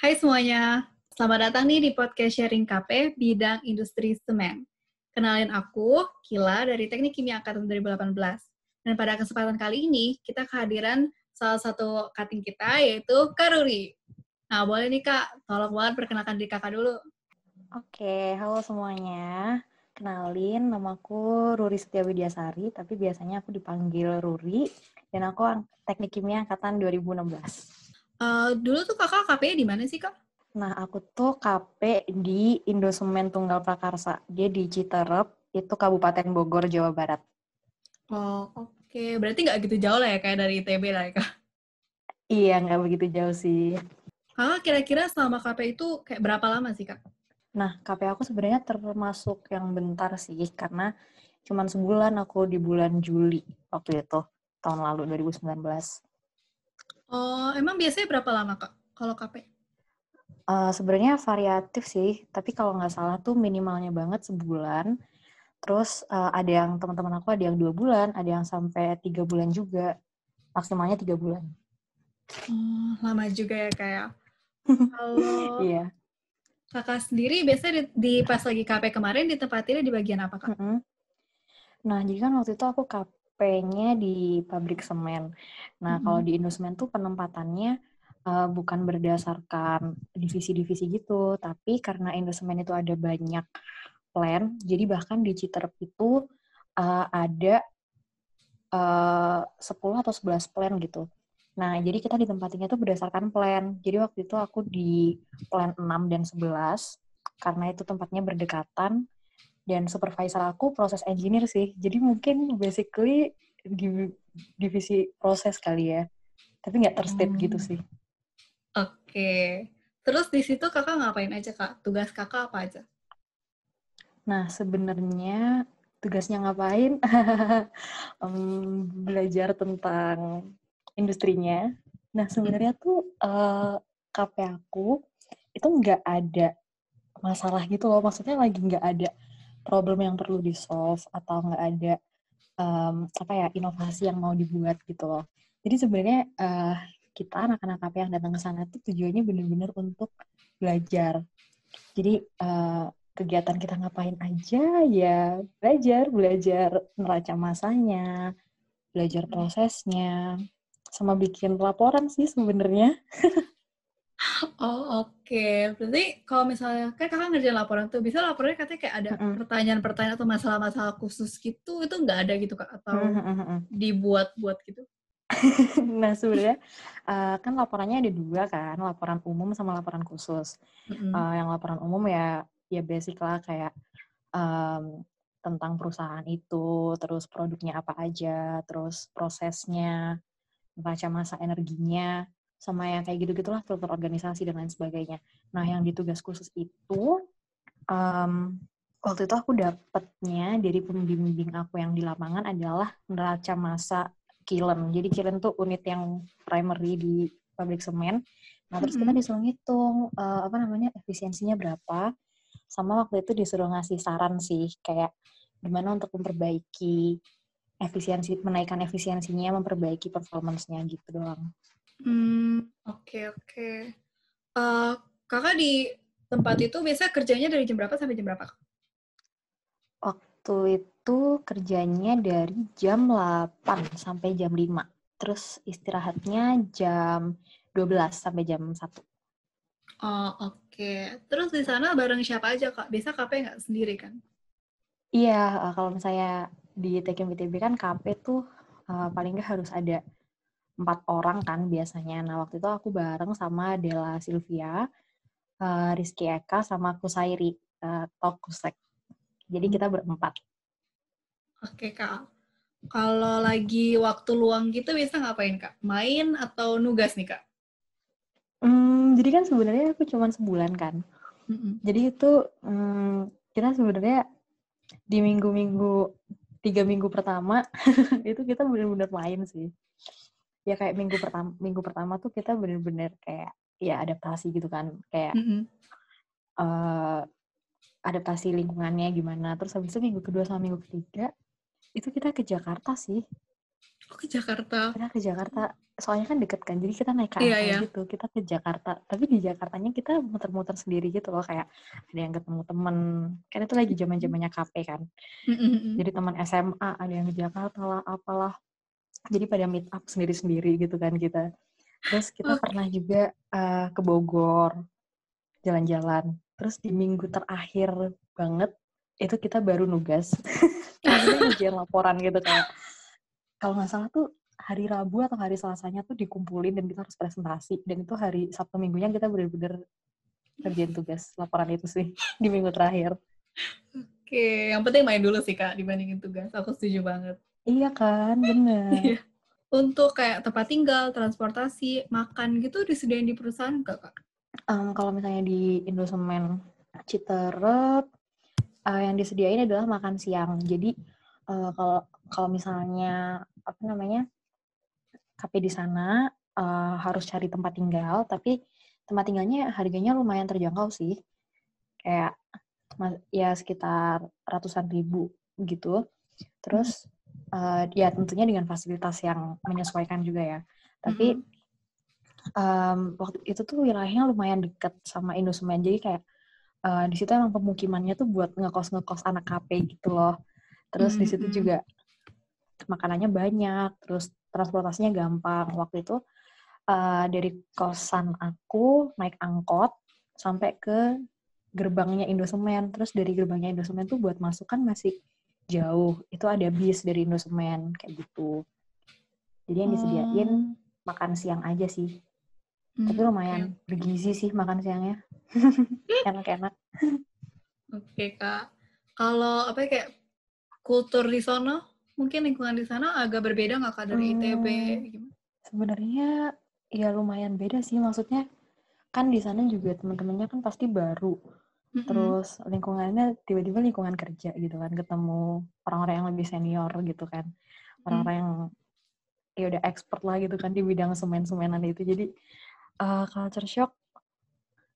Hai semuanya, selamat datang nih di podcast sharing KP bidang industri semen. Kenalin aku, Kila, dari Teknik Kimia Angkatan 2018. Dan pada kesempatan kali ini, kita kehadiran salah satu kating kita, yaitu Kak Ruri. Nah, boleh nih Kak, tolong banget perkenalkan diri Kakak dulu. Oke, halo semuanya. Kenalin, namaku Ruri Setiawidiasari, tapi biasanya aku dipanggil Ruri. Dan aku Teknik Kimia Angkatan 2016. Dulu tuh kakak KP di mana sih, Kak? Nah, aku tuh KP di Indocement Tunggal Prakarsa. Dia di Citeureup, itu Kabupaten Bogor, Jawa Barat. Oh, oke. Okay. Berarti nggak gitu jauh lah ya, kayak dari ITB lah ya, Kak? Iya, nggak begitu jauh sih. Kakak kira-kira selama KP itu kayak berapa lama sih, Kak? Nah, KP aku sebenarnya termasuk yang bentar sih, karena cuma sebulan aku di bulan Juli waktu itu, tahun lalu, 2019. Oh, emang biasanya berapa lama, Kak, kalau KP? Sebenarnya variatif sih, tapi kalau nggak salah tuh minimalnya banget sebulan. Terus ada yang teman-teman aku ada yang 2 bulan, ada yang sampai 3 bulan juga. Maksimalnya 3 bulan. Oh, lama juga ya, Kak, ya. Kalau iya. Kakak sendiri biasanya di pas lagi KP kemarin ditempatinnya di bagian apa, Kak? Mm-hmm. Nah, jadi kan waktu itu aku KP-nya di pabrik semen. Nah, kalau di Indocement tuh penempatannya bukan berdasarkan divisi-divisi gitu, tapi karena Indocement itu ada banyak plan, jadi bahkan di Citeureup itu ada 10 atau 11 plan gitu. Nah, jadi kita ditempatinya tuh berdasarkan plan. Jadi waktu itu aku di plan 6 dan 11, karena itu tempatnya berdekatan. Dan supervisor aku proses engineer sih. Jadi mungkin basically divisi proses kali ya. Tapi nggak terstate gitu sih. Oke. Okay. Terus di situ kakak ngapain aja, Kak? Tugas kakak apa aja? Nah, sebenarnya tugasnya ngapain? Belajar tentang industrinya. Nah, sebenarnya tuh KP aku itu nggak ada masalah gitu loh. Maksudnya lagi nggak ada problem yang perlu di-solve atau nggak ada inovasi yang mau dibuat gitu loh. Jadi sebenarnya kita anak-anak KP yang datang ke sana tuh tujuannya benar-benar untuk belajar. Jadi kegiatan kita ngapain aja ya belajar neraca masanya, belajar prosesnya, sama bikin laporan sih sebenarnya. Oh, oke. Okay. Berarti kalau misalnya kan kakak ngerjain laporan tuh, bisa laporannya katanya kayak ada pertanyaan-pertanyaan atau masalah-masalah khusus gitu, itu nggak ada gitu, Kak? Atau dibuat-buat gitu? Nah, sebenarnya kan laporannya ada 2 kan, laporan umum sama laporan khusus. Yang laporan umum ya basic lah, kayak tentang perusahaan itu, terus produknya apa aja, terus prosesnya, neraca masa energinya, sama yang kayak gitu-gitulah, struktur organisasi dan lain sebagainya. Nah, yang di tugas khusus itu, waktu itu aku dapetnya dari pembimbing aku yang di lapangan adalah neraca masa kilen. Jadi kilen tuh unit yang primary di pabrik semen. Nah, terus kita disuruh ngitung, efisiensinya berapa, sama waktu itu disuruh ngasih saran sih, kayak gimana untuk memperbaiki efisiensi, menaikkan efisiensinya, memperbaiki performance-nya gitu doang. Oke. Kakak di tempat itu biasanya kerjanya dari jam berapa sampai jam berapa? Waktu itu kerjanya dari jam 8 sampai jam 5. Terus istirahatnya jam 12 sampai jam 1. Oh, oke. Terus di sana bareng siapa aja, Kak? Biasa KP nggak sendiri, kan? Iya, kalau misalnya di TK ITB kan KP tuh paling nggak harus ada 4 orang kan biasanya. Nah, waktu itu aku bareng sama Della Silvia, Rizky Eka, sama Kusairi Tokusek. Jadi kita 4. Oke, Kak. Kalau lagi waktu luang gitu biasa ngapain, Kak? Main atau nugas nih, Kak? Jadi kan sebenarnya aku cuma sebulan kan. Jadi itu kita sebenarnya di minggu-minggu 3 minggu pertama itu kita benar-benar main sih. Ya kayak minggu pertama tuh kita bener-bener kayak ya adaptasi gitu kan, kayak adaptasi lingkungannya gimana. Terus habis itu minggu kedua sama minggu ketiga itu kita ke Jakarta sih. Oh, ke Jakarta. Kita ke Jakarta. Soalnya kan deket kan, jadi kita naik KRL gitu. Kita ke Jakarta. Tapi di Jakartanya kita muter-muter sendiri gitu loh. Kayak ada yang ketemu temen. Kan itu lagi zaman-zamannya KP kan. Jadi teman SMA, ada yang ke Jakarta lah, apalah. Jadi pada meet up sendiri-sendiri gitu kan kita. Terus kita pernah juga ke Bogor. Jalan-jalan. Terus di minggu terakhir banget, itu kita baru nugas. Karena ujian laporan gitu kayak. Kalau nggak salah tuh hari Rabu atau hari Selasanya tuh dikumpulin dan kita harus presentasi. Dan itu hari Sabtu Minggunya kita bener-bener kerjain tugas laporan itu sih di minggu terakhir. Oke, yang penting main dulu sih Kak dibandingin tugas. Aku setuju banget. Iya kan, bener. Untuk kayak tempat tinggal, transportasi, makan gitu disediain di perusahaan nggak Kak? Kalau misalnya di Indocement Citeureup, yang disediain adalah makan siang. Jadi kalau misalnya apa namanya KP di sana harus cari tempat tinggal, tapi tempat tinggalnya harganya lumayan terjangkau sih, kayak ya sekitar ratusan ribu gitu. Terus ya tentunya dengan fasilitas yang menyesuaikan juga ya. Tapi waktu itu tuh wilayahnya lumayan dekat sama Indocement, jadi kayak di situ emang pemukimannya tuh buat ngekos anak KP gitu loh. Terus di situ juga makanannya banyak, terus transportasinya gampang. Waktu itu dari kosan aku naik angkot sampai ke gerbangnya Indocement. Terus dari gerbangnya Indocement tuh buat masuk kan masih jauh. Itu ada bis dari Indocement kayak gitu. Jadi yang disediain makan siang aja sih. Tapi lumayan bergizi sih makan siangnya. Enak-enak. Oke, Kak. Kalau apa kayak kultur di sana, mungkin lingkungan di sana agak berbeda nggak Kak dari ITB? Gimana? Sebenarnya ya lumayan beda sih, maksudnya kan di sana juga teman-temannya kan pasti baru, terus lingkungannya tiba-tiba lingkungan kerja gitu kan, ketemu orang-orang yang lebih senior gitu kan, orang-orang yang ya udah expert lah gitu kan di bidang semen-semenan itu. Jadi culture shock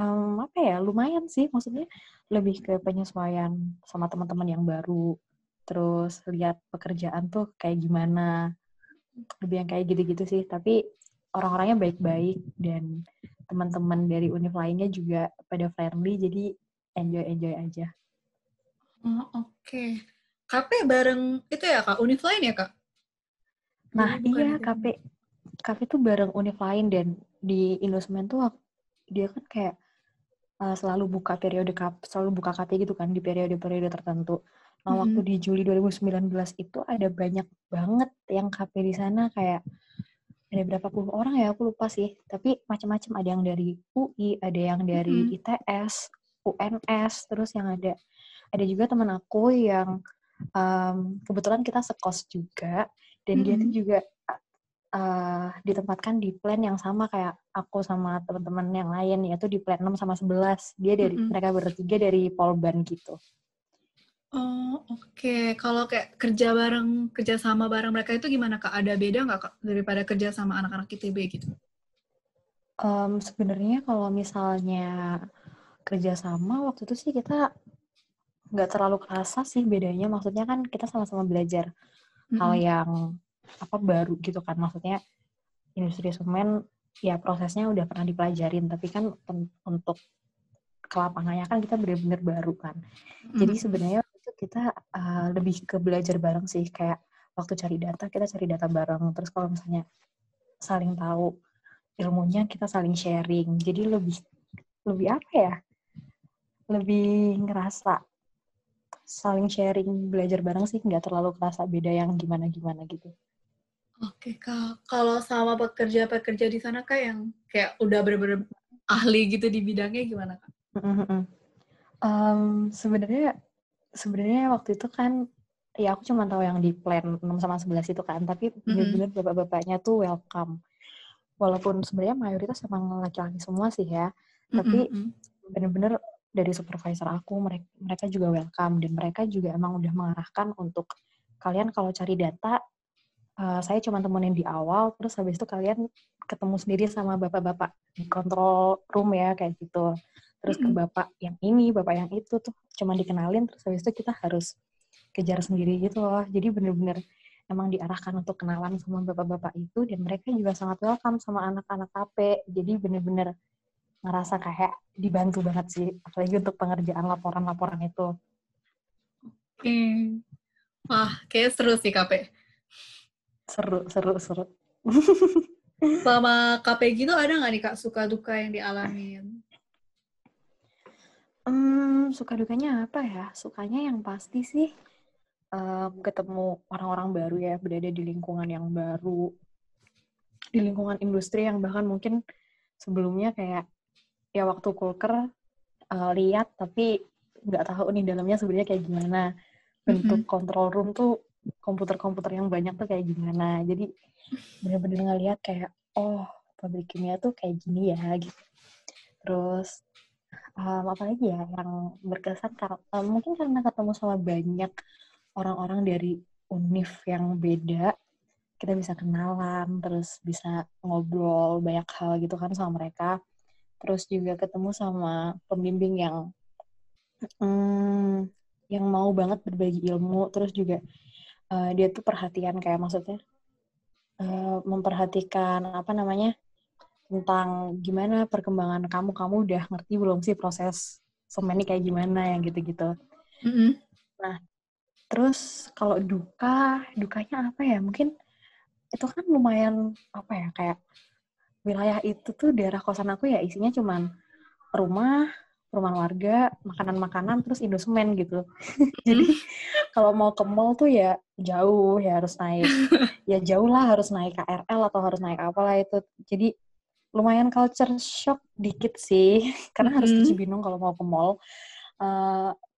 apa ya lumayan sih, maksudnya lebih ke penyesuaian sama teman-teman yang baru. Terus lihat pekerjaan tuh kayak gimana, lebih yang kayak gitu-gitu sih. Tapi orang-orangnya baik-baik dan teman-teman dari univ lainnya juga pada friendly, jadi enjoy aja. Oh, oke. KP bareng itu ya Kak, univ lain ya Kak? Nah iya, KP tuh bareng univ lain. Dan di Indocement tuh dia kan kayak selalu buka KP gitu kan di periode-periode tertentu. Nah, waktu di Juli 2019 itu ada banyak banget yang KP di sana, kayak ada berapa puluh orang ya, aku lupa sih. Tapi macam-macam, ada yang dari UI, ada yang dari ITS, UNS, terus yang ada juga teman aku yang kebetulan kita sekos juga, dan dia tuh juga ditempatkan di plan yang sama kayak aku sama teman-teman yang lain, yaitu di plan 6 sama 11. Dia dari mereka bertiga dari Polban gitu. Oh, oke. Kalau kayak kerjasama bareng mereka itu gimana Kak? Ada beda nggak Kak daripada kerja sama anak-anak ITB gitu? Sebenarnya kalau misalnya kerjasama waktu itu sih kita nggak terlalu kerasa sih bedanya. Maksudnya kan kita sama-sama belajar hal yang baru gitu kan. Maksudnya industri semen ya prosesnya udah pernah dipelajarin, tapi kan untuk ke lapangannya kan kita benar-benar baru kan. Jadi sebenarnya kita lebih ke belajar bareng sih, kayak waktu cari data, kita cari data bareng. Terus kalau misalnya saling tahu ilmunya, kita saling sharing. Jadi lebih apa ya, lebih ngerasa saling sharing, belajar bareng sih, nggak terlalu kerasa beda yang gimana-gimana gitu. Oke Kak, kalau sama pekerja-pekerja di sana Kak yang kayak udah bener-bener ahli gitu di bidangnya gimana Kak? Sebenarnya waktu itu kan, ya aku cuma tahu yang di plan 6 sama 11 itu kan, tapi benar-benar bapak-bapaknya tuh welcome. Walaupun sebenarnya mayoritas emang laki-laki semua sih ya, tapi benar-benar dari supervisor aku, mereka juga welcome, dan mereka juga emang udah mengarahkan untuk kalian kalau cari data, saya cuma temenin di awal, terus habis itu kalian ketemu sendiri sama bapak-bapak di control room ya, kayak gitu. Terus ke bapak yang ini, bapak yang itu tuh cuma dikenalin, terus habis itu kita harus kejar sendiri gitu loh. Jadi bener-bener emang diarahkan untuk kenalan sama bapak-bapak itu, dan mereka juga sangat welcome sama anak-anak KP. Jadi bener-bener ngerasa kayak dibantu banget sih, apalagi untuk pengerjaan laporan-laporan itu. Oke. Wah, kayaknya seru sih KP. Seru. Selama KP gitu ada nggak nih Kak suka-duka yang dialamin? Suka-dukanya apa ya? Sukanya yang pasti sih ketemu orang-orang baru ya, berada di lingkungan yang baru, di lingkungan industri yang bahkan mungkin sebelumnya kayak ya waktu kulker lihat tapi nggak tahu nih dalamnya sebenarnya kayak gimana, bentuk control room tuh, komputer-komputer yang banyak tuh kayak gimana. Jadi bener-bener ngelihat kayak oh pabrik kimia tuh kayak gini ya gitu. Terus apalagi ya yang berkesan, mungkin karena ketemu sama banyak orang-orang dari univ yang beda, kita bisa kenalan, terus bisa ngobrol banyak hal gitu kan sama mereka. Terus juga ketemu sama pembimbing yang mau banget berbagi ilmu, terus juga dia tuh perhatian kayak maksudnya memperhatikan apa namanya tentang gimana perkembangan kamu udah ngerti belum sih proses semen kayak gimana yang gitu-gitu. Nah, terus kalau dukanya apa ya? Mungkin itu kan lumayan apa ya, kayak wilayah itu tuh daerah kosan aku ya isinya cuman perumahan warga, makanan-makanan, terus Indocement gitu. Jadi kalau mau ke mall tuh ya jauh, ya harus naik. Ya jauh lah, harus naik KRL atau harus naik apalah itu. Jadi lumayan culture shock dikit sih, karena harus ke Cibinong kalau mau ke mall.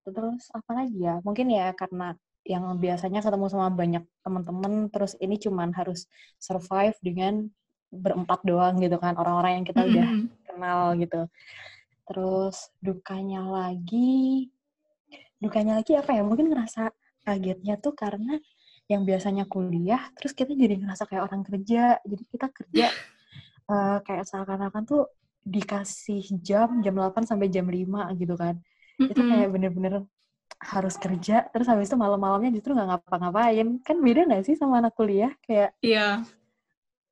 Terus apa lagi ya? Mungkin ya karena yang biasanya ketemu sama banyak teman-teman, terus ini cuman harus survive dengan berempat doang gitu kan, orang-orang yang kita udah kenal gitu. Terus dukanya lagi apa ya? Mungkin ngerasa kagetnya tuh karena yang biasanya kuliah, terus kita jadi ngerasa kayak orang kerja. Jadi kita kerja kayak seakan-akan tuh dikasih jam 8 sampai jam 5 gitu kan. Itu kayak bener-bener harus kerja, terus habis itu malam-malamnya justru nggak ngapa-ngapain. Kan beda nggak sih sama anak kuliah? Kayak iya,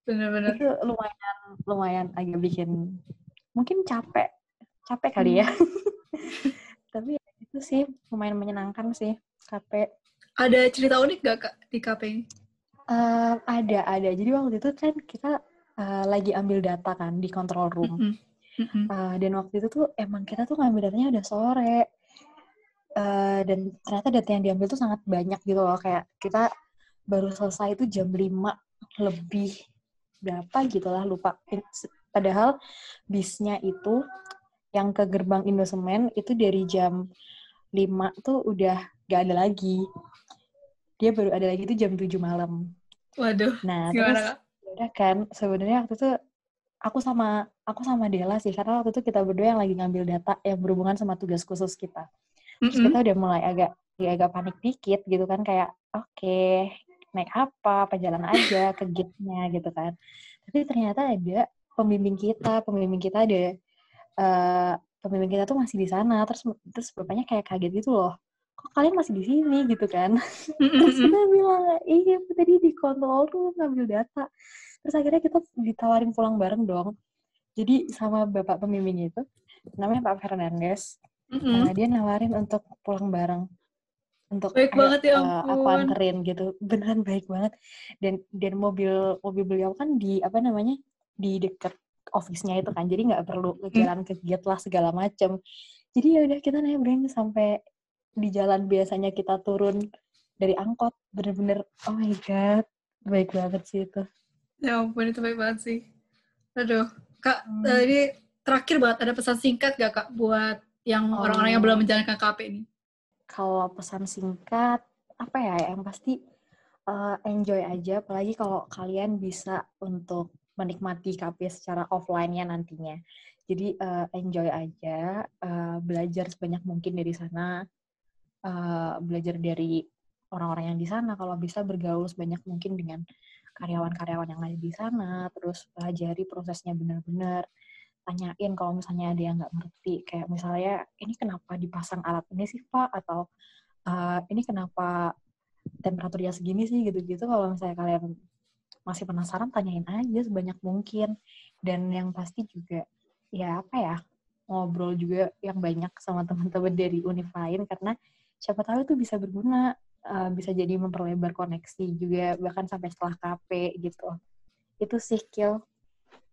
bener-bener. Itu lumayan agak bikin mungkin capek kali ya. Tapi ya, itu sih lumayan menyenangkan sih KP. Ada cerita unik nggak Kak di KP ini? Ada. Jadi waktu itu kan kita lagi ambil data kan di control room. Dan waktu itu tuh emang kita tuh ngambil datanya udah sore. Dan ternyata data yang diambil tuh sangat banyak gitu loh. Kayak kita baru selesai itu jam 5 lebih berapa gitu lah, lupa. Padahal bisnya itu yang ke gerbang Indocement itu dari jam 5 tuh udah gak ada lagi. Dia baru ada lagi tuh jam 7 malam. Waduh, nah, gimana Kak? Ya kan, sebenarnya waktu itu aku sama Della sih, karena waktu itu kita berdua yang lagi ngambil data yang berhubungan sama tugas khusus kita. Terus kita udah mulai agak panik dikit gitu kan, kayak oke, naik apa jalan aja ke gate-nya gitu kan. Tapi ternyata ada pembimbing kita ada pembimbing kita tuh masih di sana, terus bapaknya kayak kaget gitu loh. Kok kalian masih di sini gitu kan? Terus kita bilang, iya tadi di kontrol room ngambil data. Terus akhirnya kita ditawarin pulang bareng dong. Jadi sama bapak pembimbing itu, namanya Pak Fernandes. Dia nawarin untuk pulang bareng. Untuk baik banget ya ampun. Aku anterin gitu, beneran baik banget. Dan mobil beliau kan di apa namanya di dekat office-nya itu kan, jadi nggak perlu jalan ke gate lah segala macam. Jadi ya udah kita nyebrang sampai di jalan biasanya kita turun dari angkot, bener-bener oh my god, baik banget sih itu. Ya ampun, itu baik banget sih. Aduh, Kak, tadi terakhir banget, ada pesan singkat gak Kak buat yang orang-orang yang belum menjalankan KP ini? Kalau pesan singkat, apa ya, yang pasti enjoy aja, apalagi kalau kalian bisa untuk menikmati KP secara offline-nya nantinya. Jadi enjoy aja, belajar sebanyak mungkin dari sana, belajar dari orang-orang yang di sana, kalau bisa bergaul sebanyak mungkin dengan karyawan-karyawan yang ada di sana, terus pelajari prosesnya benar-benar, tanyain kalau misalnya ada yang nggak ngerti, kayak misalnya ini kenapa dipasang alat ini sih Pak, atau ini kenapa temperaturnya segini sih gitu-gitu. Kalau misalnya kalian masih penasaran, tanyain aja sebanyak mungkin. Dan yang pasti juga ya apa ya, ngobrol juga yang banyak sama teman-teman dari univ lain, karena siapa tahu itu bisa berguna, bisa jadi memperlebar koneksi juga, bahkan sampai setelah KP gitu. Itu sih, Kil.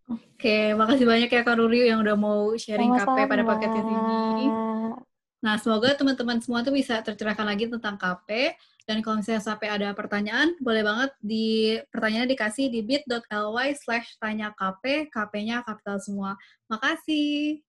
Oke, makasih banyak ya Kak Ruri yang udah mau sharing KP pada paket ini. Nah, semoga teman-teman semua tuh bisa tercerahkan lagi tentang KP. Dan kalau misalnya sampai ada pertanyaan, boleh banget pertanyaannya dikasih di bit.ly/tanyakp, KP-nya kapital semua. Makasih.